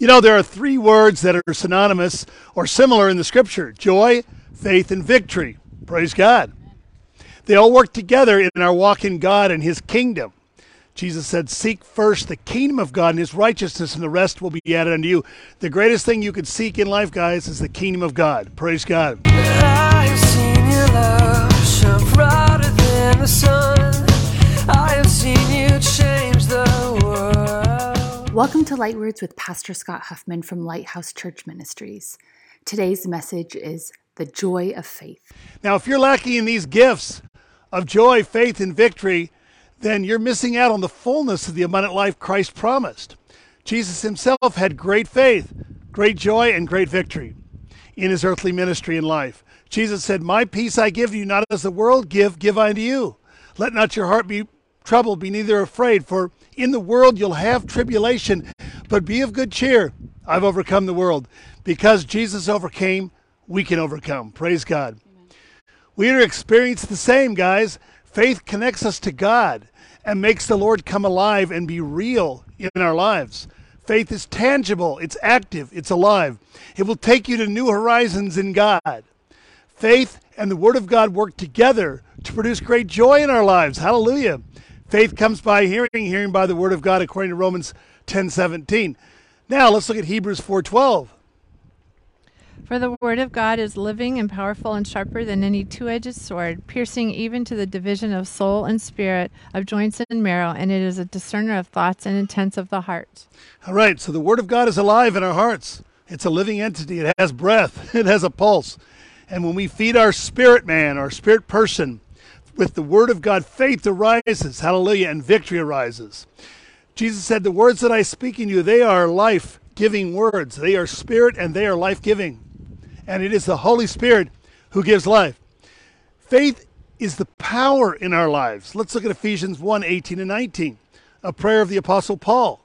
You know, there are three words that are synonymous or similar in the scripture: joy, faith, and victory. Praise God. They all work together in our walk in God and his kingdom. Jesus said, seek first the kingdom of God and his righteousness, and the rest will be added unto you. The greatest thing you could seek in life, guys, is the kingdom of God. Praise God. I have seen your love shine brighter than the sun. I have seen you change the world. Welcome to Light Words with Pastor Scott Huffman from Lighthouse Church Ministries. Today's message is the joy of faith. Now, if you're lacking in these gifts of joy, faith, and victory, then you're missing out on the fullness of the abundant life Christ promised. Jesus himself had great faith, great joy, and great victory in his earthly ministry and life. Jesus said, my peace I give you, not as the world give I unto you. Let not your heart be troubled, be neither afraid, for in the world you'll have tribulation, but be of good cheer. I've overcome the world. Because Jesus overcame, we can overcome. Praise God. Amen. We are experiencing the same, guys. Faith connects us to God and makes the Lord come alive and be real in our lives. Faith is tangible, it's active, it's alive. It will take you to new horizons in God. Faith and the Word of God work together to produce great joy in our lives. Hallelujah. Faith comes by hearing, hearing by the Word of God, according to Romans 10:17. Now let's look at Hebrews 4:12. For the word of God is living and powerful and sharper than any two-edged sword, piercing even to the division of soul and spirit, of joints and marrow, and it is a discerner of thoughts and intents of the heart. All right, so the word of God is alive in our hearts. It's a living entity. It has breath. It has a pulse. And when we feed our spirit man, our spirit person, with the word of God, faith arises. Hallelujah. And victory arises. Jesus said, the words that I speak in you, they are life-giving words. They are spirit and they are life-giving. And it is the Holy Spirit who gives life. Faith is the power in our lives. Let's look at Ephesians 1:18 and 19, a prayer of the Apostle Paul.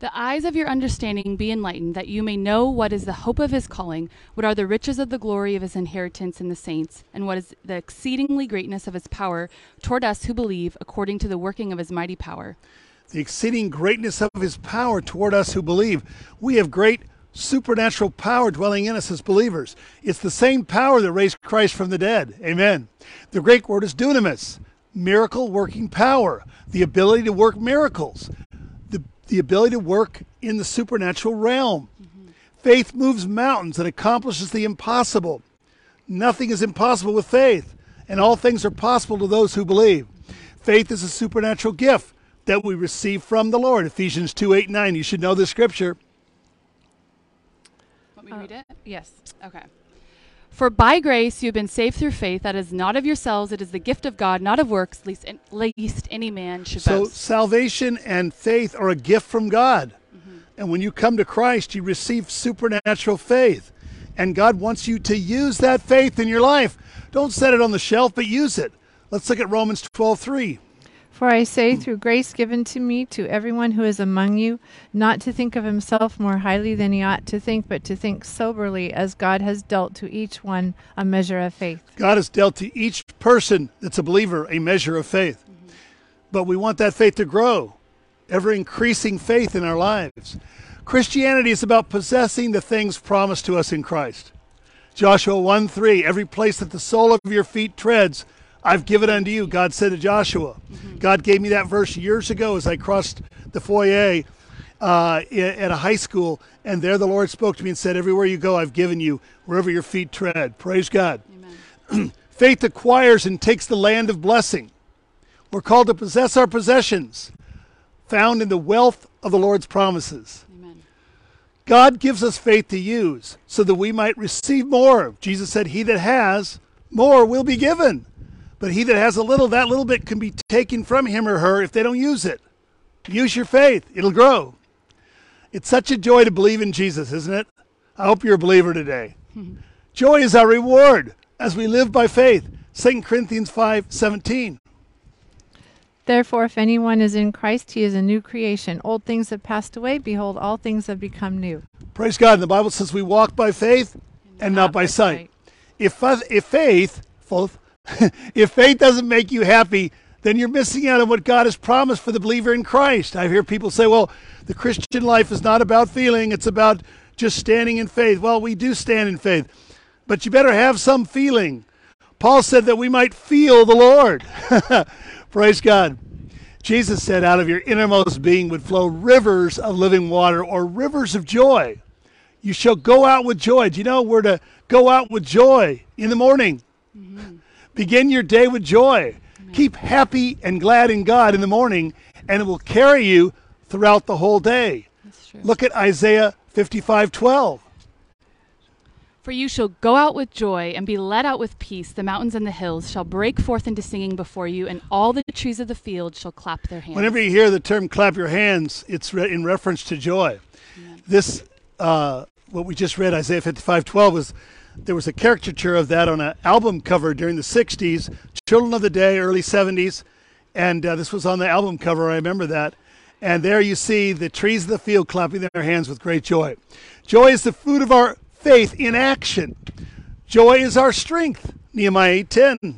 The eyes of your understanding be enlightened, that you may know what is the hope of his calling, what are the riches of the glory of his inheritance in the saints, and what is the exceedingly greatness of his power toward us who believe, according to the working of his mighty power. The exceeding greatness of his power toward us who believe. We have great supernatural power dwelling in us as believers. It's the same power that raised Christ from the dead. Amen. The Greek word is dunamis, miracle working power, the ability to work miracles, the ability to work in the supernatural realm. Mm-hmm. Faith moves mountains and accomplishes the impossible. Nothing is impossible with faith, and all things are possible to those who believe. Faith is a supernatural gift that we receive from the Lord. Ephesians 2:8-9. You should know this scripture. Read it? Yes. Okay. For by grace you have been saved through faith, that is not of yourselves, it is the gift of God, not of works, lest any man should boast. So salvation and faith are a gift from God. Mm-hmm. And when you come to Christ, you receive supernatural faith. And God wants you to use that faith in your life. Don't set it on the shelf, but use it. Let's look at Romans 12:3. For I say, through grace given to me, to everyone who is among you, not to think of himself more highly than he ought to think, but to think soberly, as God has dealt to each one a measure of faith. God has dealt to each person that's a believer a measure of faith. Mm-hmm. But we want that faith to grow, ever-increasing faith in our lives. Christianity is about possessing the things promised to us in Christ. Joshua 1:3, every place that the sole of your feet treads, I've given unto you, God said to Joshua. Mm-hmm. God gave me that verse years ago as I crossed the foyer at a high school, and there the Lord spoke to me and said, everywhere you go, I've given you, wherever your feet tread. Praise God. Amen. Faith acquires and takes the land of blessing. We're called to possess our possessions, found in the wealth of the Lord's promises. Amen. God gives us faith to use so that we might receive more. Jesus said, he that has more will be given. But he that has a little, that little bit can be taken from him or her if they don't use it. Use your faith. It'll grow. It's such a joy to believe in Jesus, isn't it? I hope you're a believer today. Joy is our reward as we live by faith. 2 Corinthians 5:17. Therefore, if anyone is in Christ, he is a new creation. Old things have passed away. Behold, all things have become new. Praise God. And the Bible says we walk by faith and not by sight. If faith doesn't make you happy, then you're missing out on what God has promised for the believer in Christ. I hear people say, well, the Christian life is not about feeling, it's about just standing in faith. Well, we do stand in faith, but you better have some feeling. Paul said that we might feel the Lord. Praise God. Jesus said, out of your innermost being would flow rivers of living water, or rivers of joy. You shall go out with joy. Do you know we're to go out with joy in the morning? Mm-hmm. Begin your day with joy. Amen. Keep happy and glad in God in the morning, and it will carry you throughout the whole day. That's true. Look at Isaiah 55:12. For you shall go out with joy and be led out with peace. The mountains and the hills shall break forth into singing before you, and all the trees of the field shall clap their hands. Whenever you hear the term clap your hands, it's in reference to joy. Yeah. This, what we just read, Isaiah 55:12, there was a caricature of that on an album cover during the 60s, Children of the Day, early 70s. And this was on the album cover, I remember that. And there you see the trees of the field clapping their hands with great joy. Joy is the fruit of our faith in action. Joy is our strength. Nehemiah 8:10. I know. Dad, you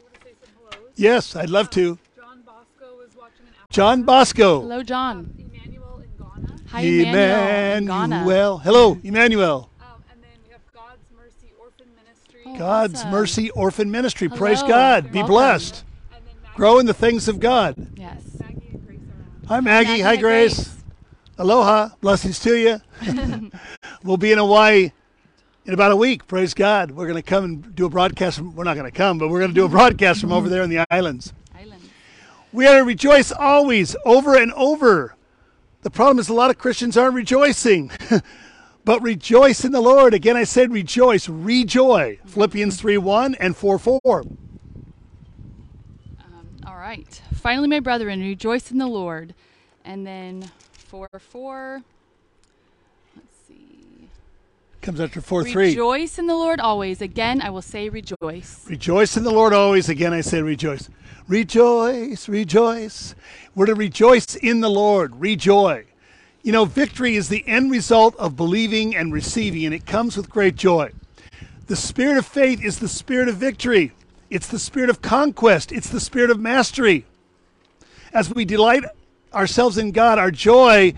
want to say some hellos? Yes, I'd love to. John Bosco was watching an hour. John Bosco. Hello, John. Emmanuel in Ghana. Hi, Emmanuel. Well, hello, Emmanuel. And then we have God's Mercy Orphan Ministry. Oh, God's awesome. Mercy Orphan Ministry. Hello. Praise God. You're Be welcome. Blessed. And then Maggie. Grow in the things of God. Yes. Maggie and Grace are on. Hi, Maggie. Hi, Grace. Aloha, blessings to you. We'll be in Hawaii in about a week, praise God. We're going to come and do a broadcast. We're not going to come, but we're going to do a broadcast from over there in the islands. We are to rejoice always, over and over. The problem is a lot of Christians aren't rejoicing, but rejoice in the Lord. Again, I said rejoice, rejoy. Philippians 3:1 and 4:4. All right. Finally, my brethren, rejoice in the Lord. And then... 4:4. Let's see. Comes after 4:3. Rejoice in the Lord always. Again, I will say rejoice. Rejoice in the Lord always. Again, I say rejoice. Rejoice, rejoice. We're to rejoice in the Lord. Rejoice. You know, victory is the end result of believing and receiving, and it comes with great joy. The spirit of faith is the spirit of victory. It's the spirit of conquest. It's the spirit of mastery. As we delight ourselves in God, our joy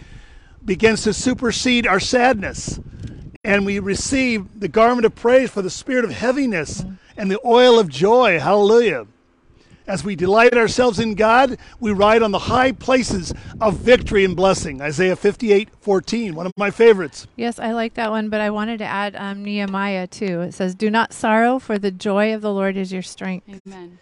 begins to supersede our sadness, and we receive the garment of praise for the spirit of heaviness and the oil of joy. Hallelujah. As we delight ourselves in God, we ride on the high places of victory and blessing. Isaiah 58:14, one of my favorites. Yes, I like that one, but I wanted to add Nehemiah too. It says, do not sorrow, for the joy of the Lord is your strength. Amen.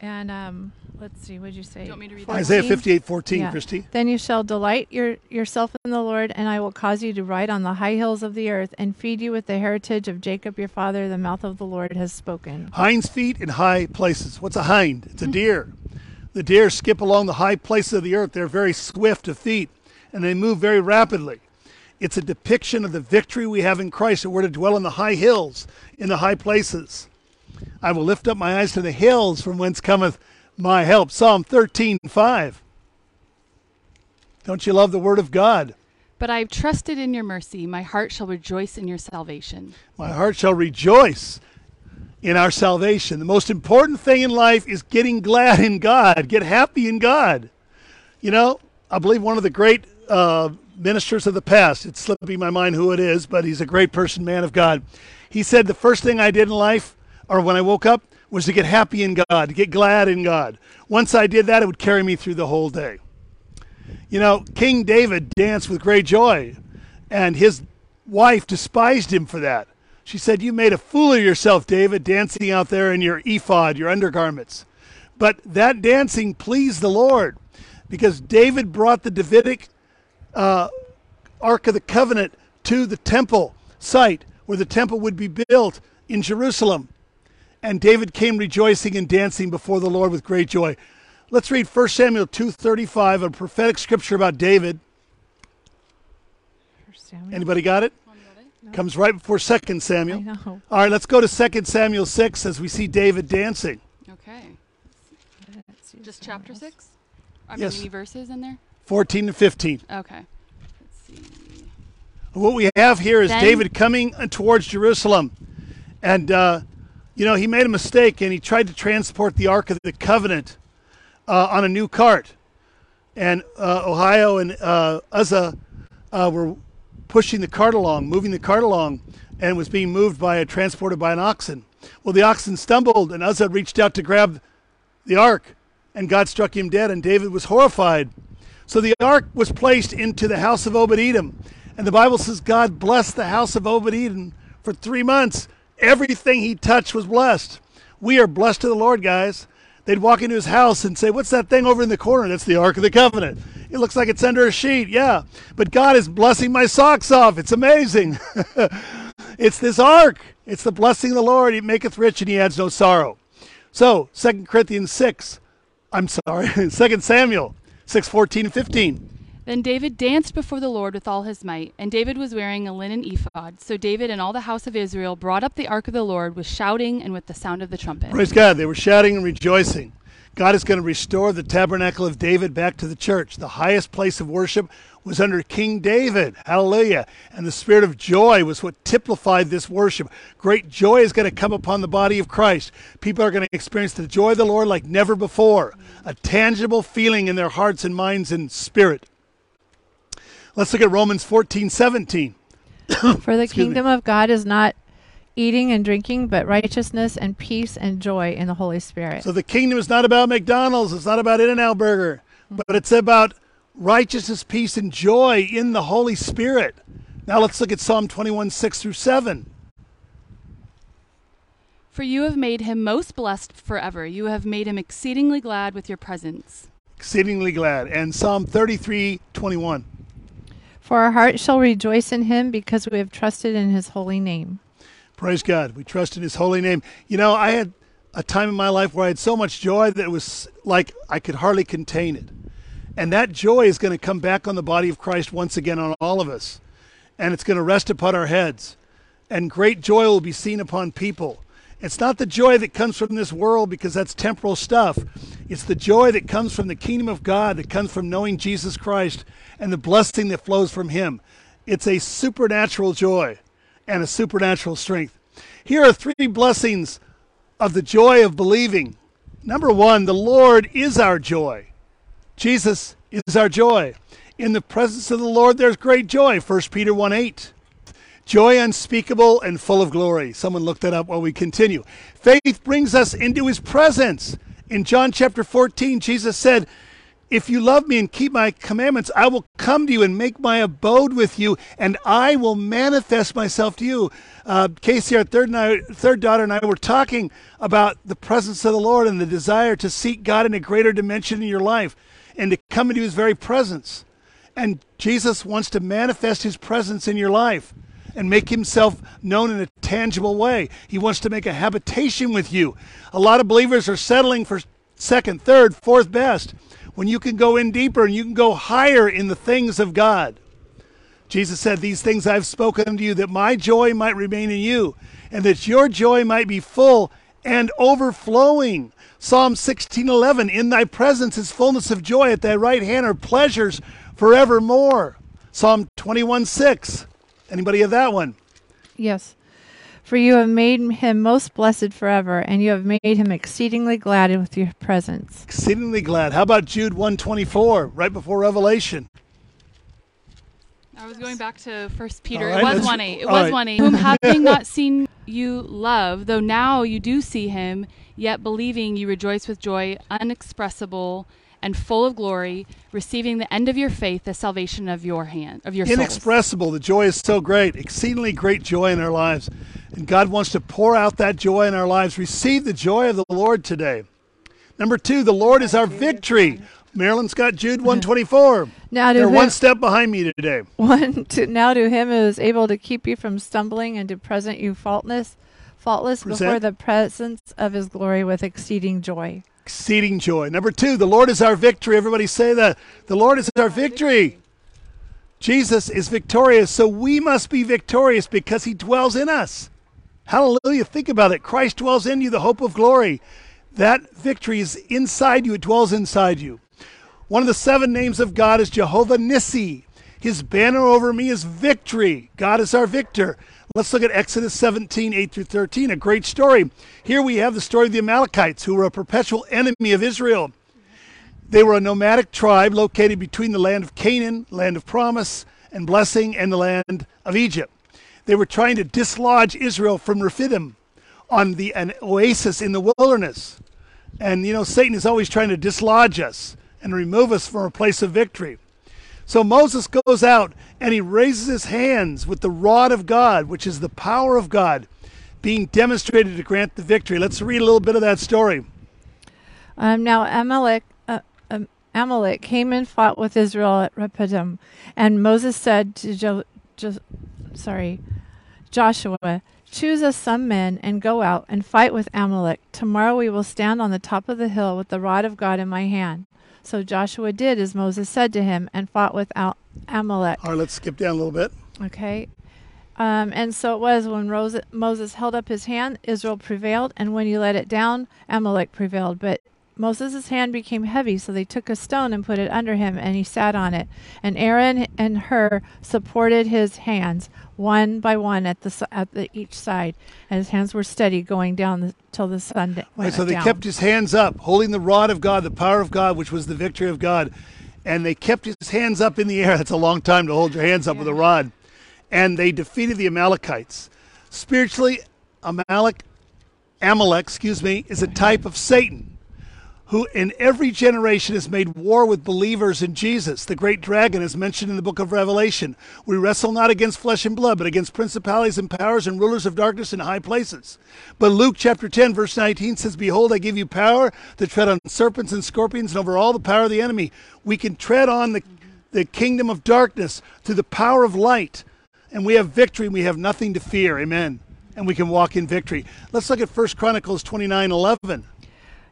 And let's see, what did you say? Do you want me to read that? Isaiah 58:14, yeah. Christy. Then you shall delight yourself in the Lord, and I will cause you to ride on the high hills of the earth and feed you with the heritage of Jacob your father. The mouth of the Lord has spoken. Hind's feet in high places. What's a hind? It's a deer. The deer skip along the high places of the earth. They're very swift of feet, and they move very rapidly. It's a depiction of the victory we have in Christ, and we're to dwell on the high hills, in the high places. I will lift up my eyes to the hills, from whence cometh my help. Psalm 13:5. Don't you love the word of God? But I have trusted in your mercy. My heart shall rejoice in your salvation. My heart shall rejoice in our salvation. The most important thing in life is getting glad in God. Get happy in God. You know, I believe one of the great ministers of the past, it's slipping my mind who it is, but he's a great person, man of God. He said, the first thing I did in life, or when I woke up, was to get happy in God, to get glad in God. Once I did that, it would carry me through the whole day. You know, King David danced with great joy, and his wife despised him for that. She said, you made a fool of yourself, David, dancing out there in your ephod, your undergarments. But that dancing pleased the Lord, because David brought the Davidic Ark of the Covenant to the temple site, where the temple would be built in Jerusalem. And David came rejoicing and dancing before the Lord with great joy. Let's read 1 Samuel 2:35, a prophetic scripture about David. Anybody got it? No. Comes right before 2 Samuel. I know. All right, let's go to 2 Samuel 6 as we see David dancing. Okay. Just chapter 6? Yes. Any verses in there? 14 to 15. Okay. Let's see. What we have here is David coming towards Jerusalem, and You know, he made a mistake and he tried to transport the Ark of the Covenant on a new cart. And Ohio and Uzzah were pushing the cart along, moving the cart along, and was being moved by transported by an oxen. Well, the oxen stumbled and Uzzah reached out to grab the Ark, and God struck him dead, and David was horrified. So the Ark was placed into the house of Obed-Edom. And the Bible says God blessed the house of Obed-Edom for 3 months. Everything he touched was blessed. We are blessed to the Lord, guys. They'd walk into his house and say, "What's that thing over in the corner?" "That's the Ark of the Covenant. It looks like it's under a sheet." "Yeah, but God is blessing my socks off. It's amazing." It's this Ark. It's the blessing of the Lord. He maketh rich and he adds no sorrow. So 2 Samuel 6:14-15. Then David danced before the Lord with all his might, and David was wearing a linen ephod. So David and all the house of Israel brought up the ark of the Lord with shouting and with the sound of the trumpet. Praise God. They were shouting and rejoicing. God is going to restore the tabernacle of David back to the church. The highest place of worship was under King David. Hallelujah. And the spirit of joy was what typified this worship. Great joy is going to come upon the body of Christ. People are going to experience the joy of the Lord like never before. A tangible feeling in their hearts and minds and spirit. Let's look at Romans 14:17. For the kingdom of God is not eating and drinking, but righteousness and peace and joy in the Holy Spirit. So the kingdom is not about McDonald's. It's not about In-N-Out Burger. But it's about righteousness, peace, and joy in the Holy Spirit. Now let's look at Psalm 21:6-7. For you have made him most blessed forever. You have made him exceedingly glad with your presence. Exceedingly glad. And Psalm 33:21. For our heart shall rejoice in him because we have trusted in his holy name. Praise God. We trust in his holy name. You know, I had a time in my life where I had so much joy that it was like I could hardly contain it. And that joy is going to come back on the body of Christ once again on all of us. And it's going to rest upon our heads. And great joy will be seen upon people. It's not the joy that comes from this world because that's temporal stuff. It's the joy that comes from the kingdom of God, that comes from knowing Jesus Christ and the blessing that flows from him. It's a supernatural joy and a supernatural strength. Here are 3 blessings of the joy of believing. Number 1, the Lord is our joy. Jesus is our joy. In the presence of the Lord, there's great joy. 1 Peter 1:8. Joy unspeakable and full of glory. Someone looked that up while we continue. Faith brings us into his presence. In John chapter 14, Jesus said, "If you love me and keep my commandments, I will come to you and make my abode with you, and I will manifest myself to you." Casey, our third daughter, and I were talking about the presence of the Lord and the desire to seek God in a greater dimension in your life and to come into his very presence. And Jesus wants to manifest his presence in your life and make himself known in a tangible way. He wants to make a habitation with you. A lot of believers are settling for second, third, fourth best, when you can go in deeper and you can go higher in the things of God. Jesus said, "These things I've spoken unto you, that my joy might remain in you, and that your joy might be full and overflowing." Psalm 16:11, "In thy presence is fullness of joy, at thy right hand are pleasures forevermore." Psalm 21:6. Anybody have that one? Yes. For you have made him most blessed forever, and you have made him exceedingly glad with your presence. Exceedingly glad. How about Jude 1:24, right before Revelation? I was going back to 1 Peter. Right, it was 1:8. It was right. 1:8. Whom having not seen you love, though now you do see him, yet believing you rejoice with joy unexpressible and full of glory, receiving the end of your faith, the salvation of your hand, of your souls. Inexpressible. The joy is so great, exceedingly great joy in our lives. And God wants to pour out that joy in our lives. Receive the joy of the Lord today. Number 2, the Lord is our victory. Marilyn's got Jude 1:24. They're one step behind me today. Now to him who is able to keep you from stumbling and to present you faultless before the presence of his glory with exceeding joy. Exceeding joy. Number 2, the Lord is our victory. Everybody say that. The Lord is our victory. Jesus is victorious, so we must be victorious because he dwells in us. Hallelujah. Think about it. Christ dwells in you, the hope of glory. That victory is inside you. It dwells inside you. One of the 7 names of God is Jehovah Nissi. His banner over me is victory. God is our victor. Let's look at Exodus 17, 8 through 13, a great story. Here we have the story of the Amalekites, who were a perpetual enemy of Israel. They were a nomadic tribe located between the land of Canaan, land of promise and blessing, and the land of Egypt. They were trying to dislodge Israel from Rephidim, an oasis in the wilderness. And, you know, Satan is always trying to dislodge us and remove us from a place of victory. So Moses goes out and he raises his hands with the rod of God, which is the power of God, being demonstrated to grant the victory. Let's read a little bit of that story. Now Amalek came and fought with Israel at Rephidim, and Moses said to Joshua, "Choose us some men and go out and fight with Amalek. Tomorrow we will stand on the top of the hill with the rod of God in my hand." So Joshua did as Moses said to him and fought with Amalek. All right, let's skip down a little bit. Okay. And so it was when Moses held up his hand, Israel prevailed, and when he let it down, Amalek prevailed. But Moses' hand became heavy, so they took a stone and put it under him, and he sat on it. And Aaron and Hur supported his hands, one by one at each side. And his hands were steady, going down till the sun went down. Right, so they kept his hands up, holding the rod of God, the power of God, which was the victory of God. And they kept his hands up in the air. That's a long time to hold your hands up with a rod. And they defeated the Amalekites. Spiritually, Amalek, is a type of Satan, who in every generation has made war with believers in Jesus. The great dragon is mentioned in the book of Revelation. We wrestle not against flesh and blood, but against principalities and powers and rulers of darkness in high places. But Luke chapter 10, verse 19 says, "Behold, I give you power to tread on serpents and scorpions and over all the power of the enemy." We can tread on the kingdom of darkness through the power of light. And we have victory. We have nothing to fear. Amen. And we can walk in victory. Let's look at 1 Chronicles 29:11.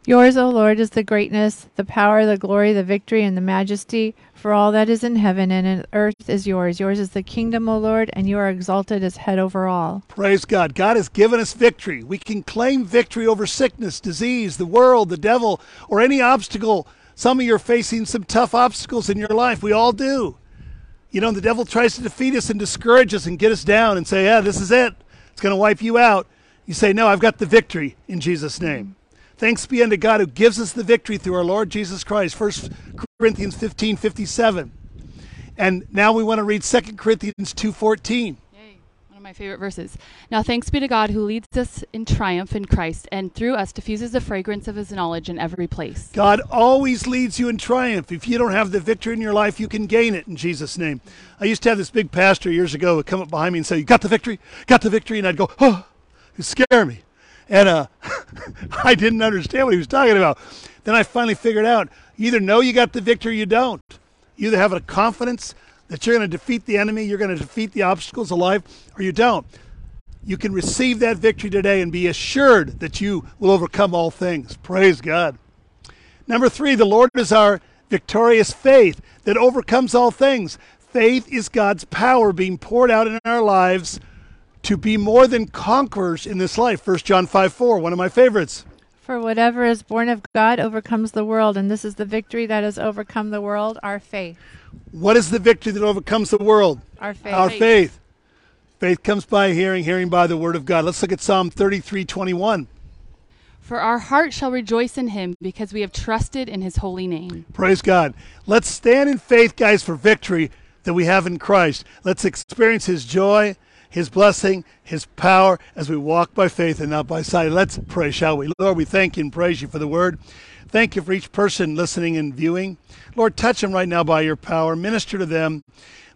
"Yours, O Lord, is the greatness, the power, the glory, the victory, and the majesty, for all that is in heaven and in earth is yours. Yours is the kingdom, O Lord, and you are exalted as head over all." Praise God. God has given us victory. We can claim victory over sickness, disease, the world, the devil, or any obstacle. Some of you are facing some tough obstacles in your life. We all do. You know, the devil tries to defeat us and discourage us and get us down and say, "Yeah, this is it. It's going to wipe you out." You say, "No, I've got the victory in Jesus' name." Thanks be unto God who gives us the victory through our Lord Jesus Christ. 1 Corinthians 15:57. And now we want to read 2 Corinthians 2:14. Yay, one of my favorite verses. "Now thanks be to God who leads us in triumph in Christ, and through us diffuses the fragrance of his knowledge in every place." God always leads you in triumph. If you don't have the victory in your life, you can gain it in Jesus' name. I used to have this big pastor years ago would come up behind me and say, "You got the victory," and I'd go, "Oh," it'd scare me. And I didn't understand what he was talking about. Then I finally figured out, you either know you got the victory or you don't. You either have a confidence that you're going to defeat the enemy, you're going to defeat the obstacles of life, or you don't. You can receive that victory today and be assured that you will overcome all things. Praise God. Number 3, the Lord is our victorious faith that overcomes all things. Faith is God's power being poured out in our lives to be more than conquerors in this life. 1 John 5:4, one of my favorites. "For whatever is born of God overcomes the world, and this is the victory that has overcome the world, our faith." What is the victory that overcomes the world? Our faith. Our faith. Faith comes by hearing, hearing by the word of God. Let's look at Psalm 33:21. "For our heart shall rejoice in him because we have trusted in his holy name." Praise God. Let's stand in faith, guys, for victory that we have in Christ. Let's experience his joy, his blessing, his power, as we walk by faith and not by sight. Let's pray, shall we? Lord, we thank you and praise you for the word. Thank you for each person listening and viewing. Lord, touch them right now by your power. Minister to them.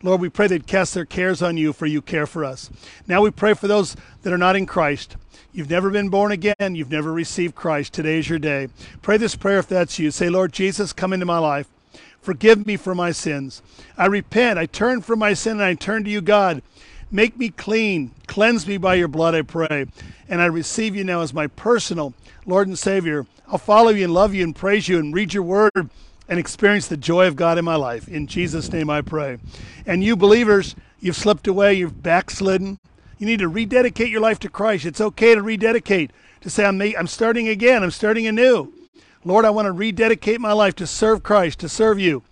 Lord, we pray they'd cast their cares on you, for you care for us. Now we pray for those that are not in Christ. You've never been born again. You've never received Christ. Today is your day. Pray this prayer if that's you. Say, "Lord Jesus, come into my life. Forgive me for my sins. I repent. I turn from my sin and I turn to you, God. Make me clean. Cleanse me by your blood, I pray. And I receive you now as my personal Lord and Savior. I'll follow you and love you and praise you and read your word and experience the joy of God in my life. In Jesus' name I pray." And you believers, you've slipped away, you've backslidden. You need to rededicate your life to Christ. It's okay to rededicate, to say, I'm starting again, I'm starting anew. Lord, I want to rededicate my life to serve Christ, to serve you.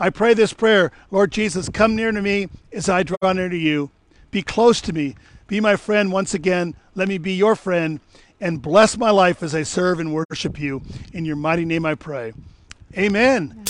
I pray this prayer. Lord Jesus, come near to me as I draw near to you. Be close to me. Be my friend once again. Let me be your friend, and bless my life as I serve and worship you. In your mighty name I pray. Amen.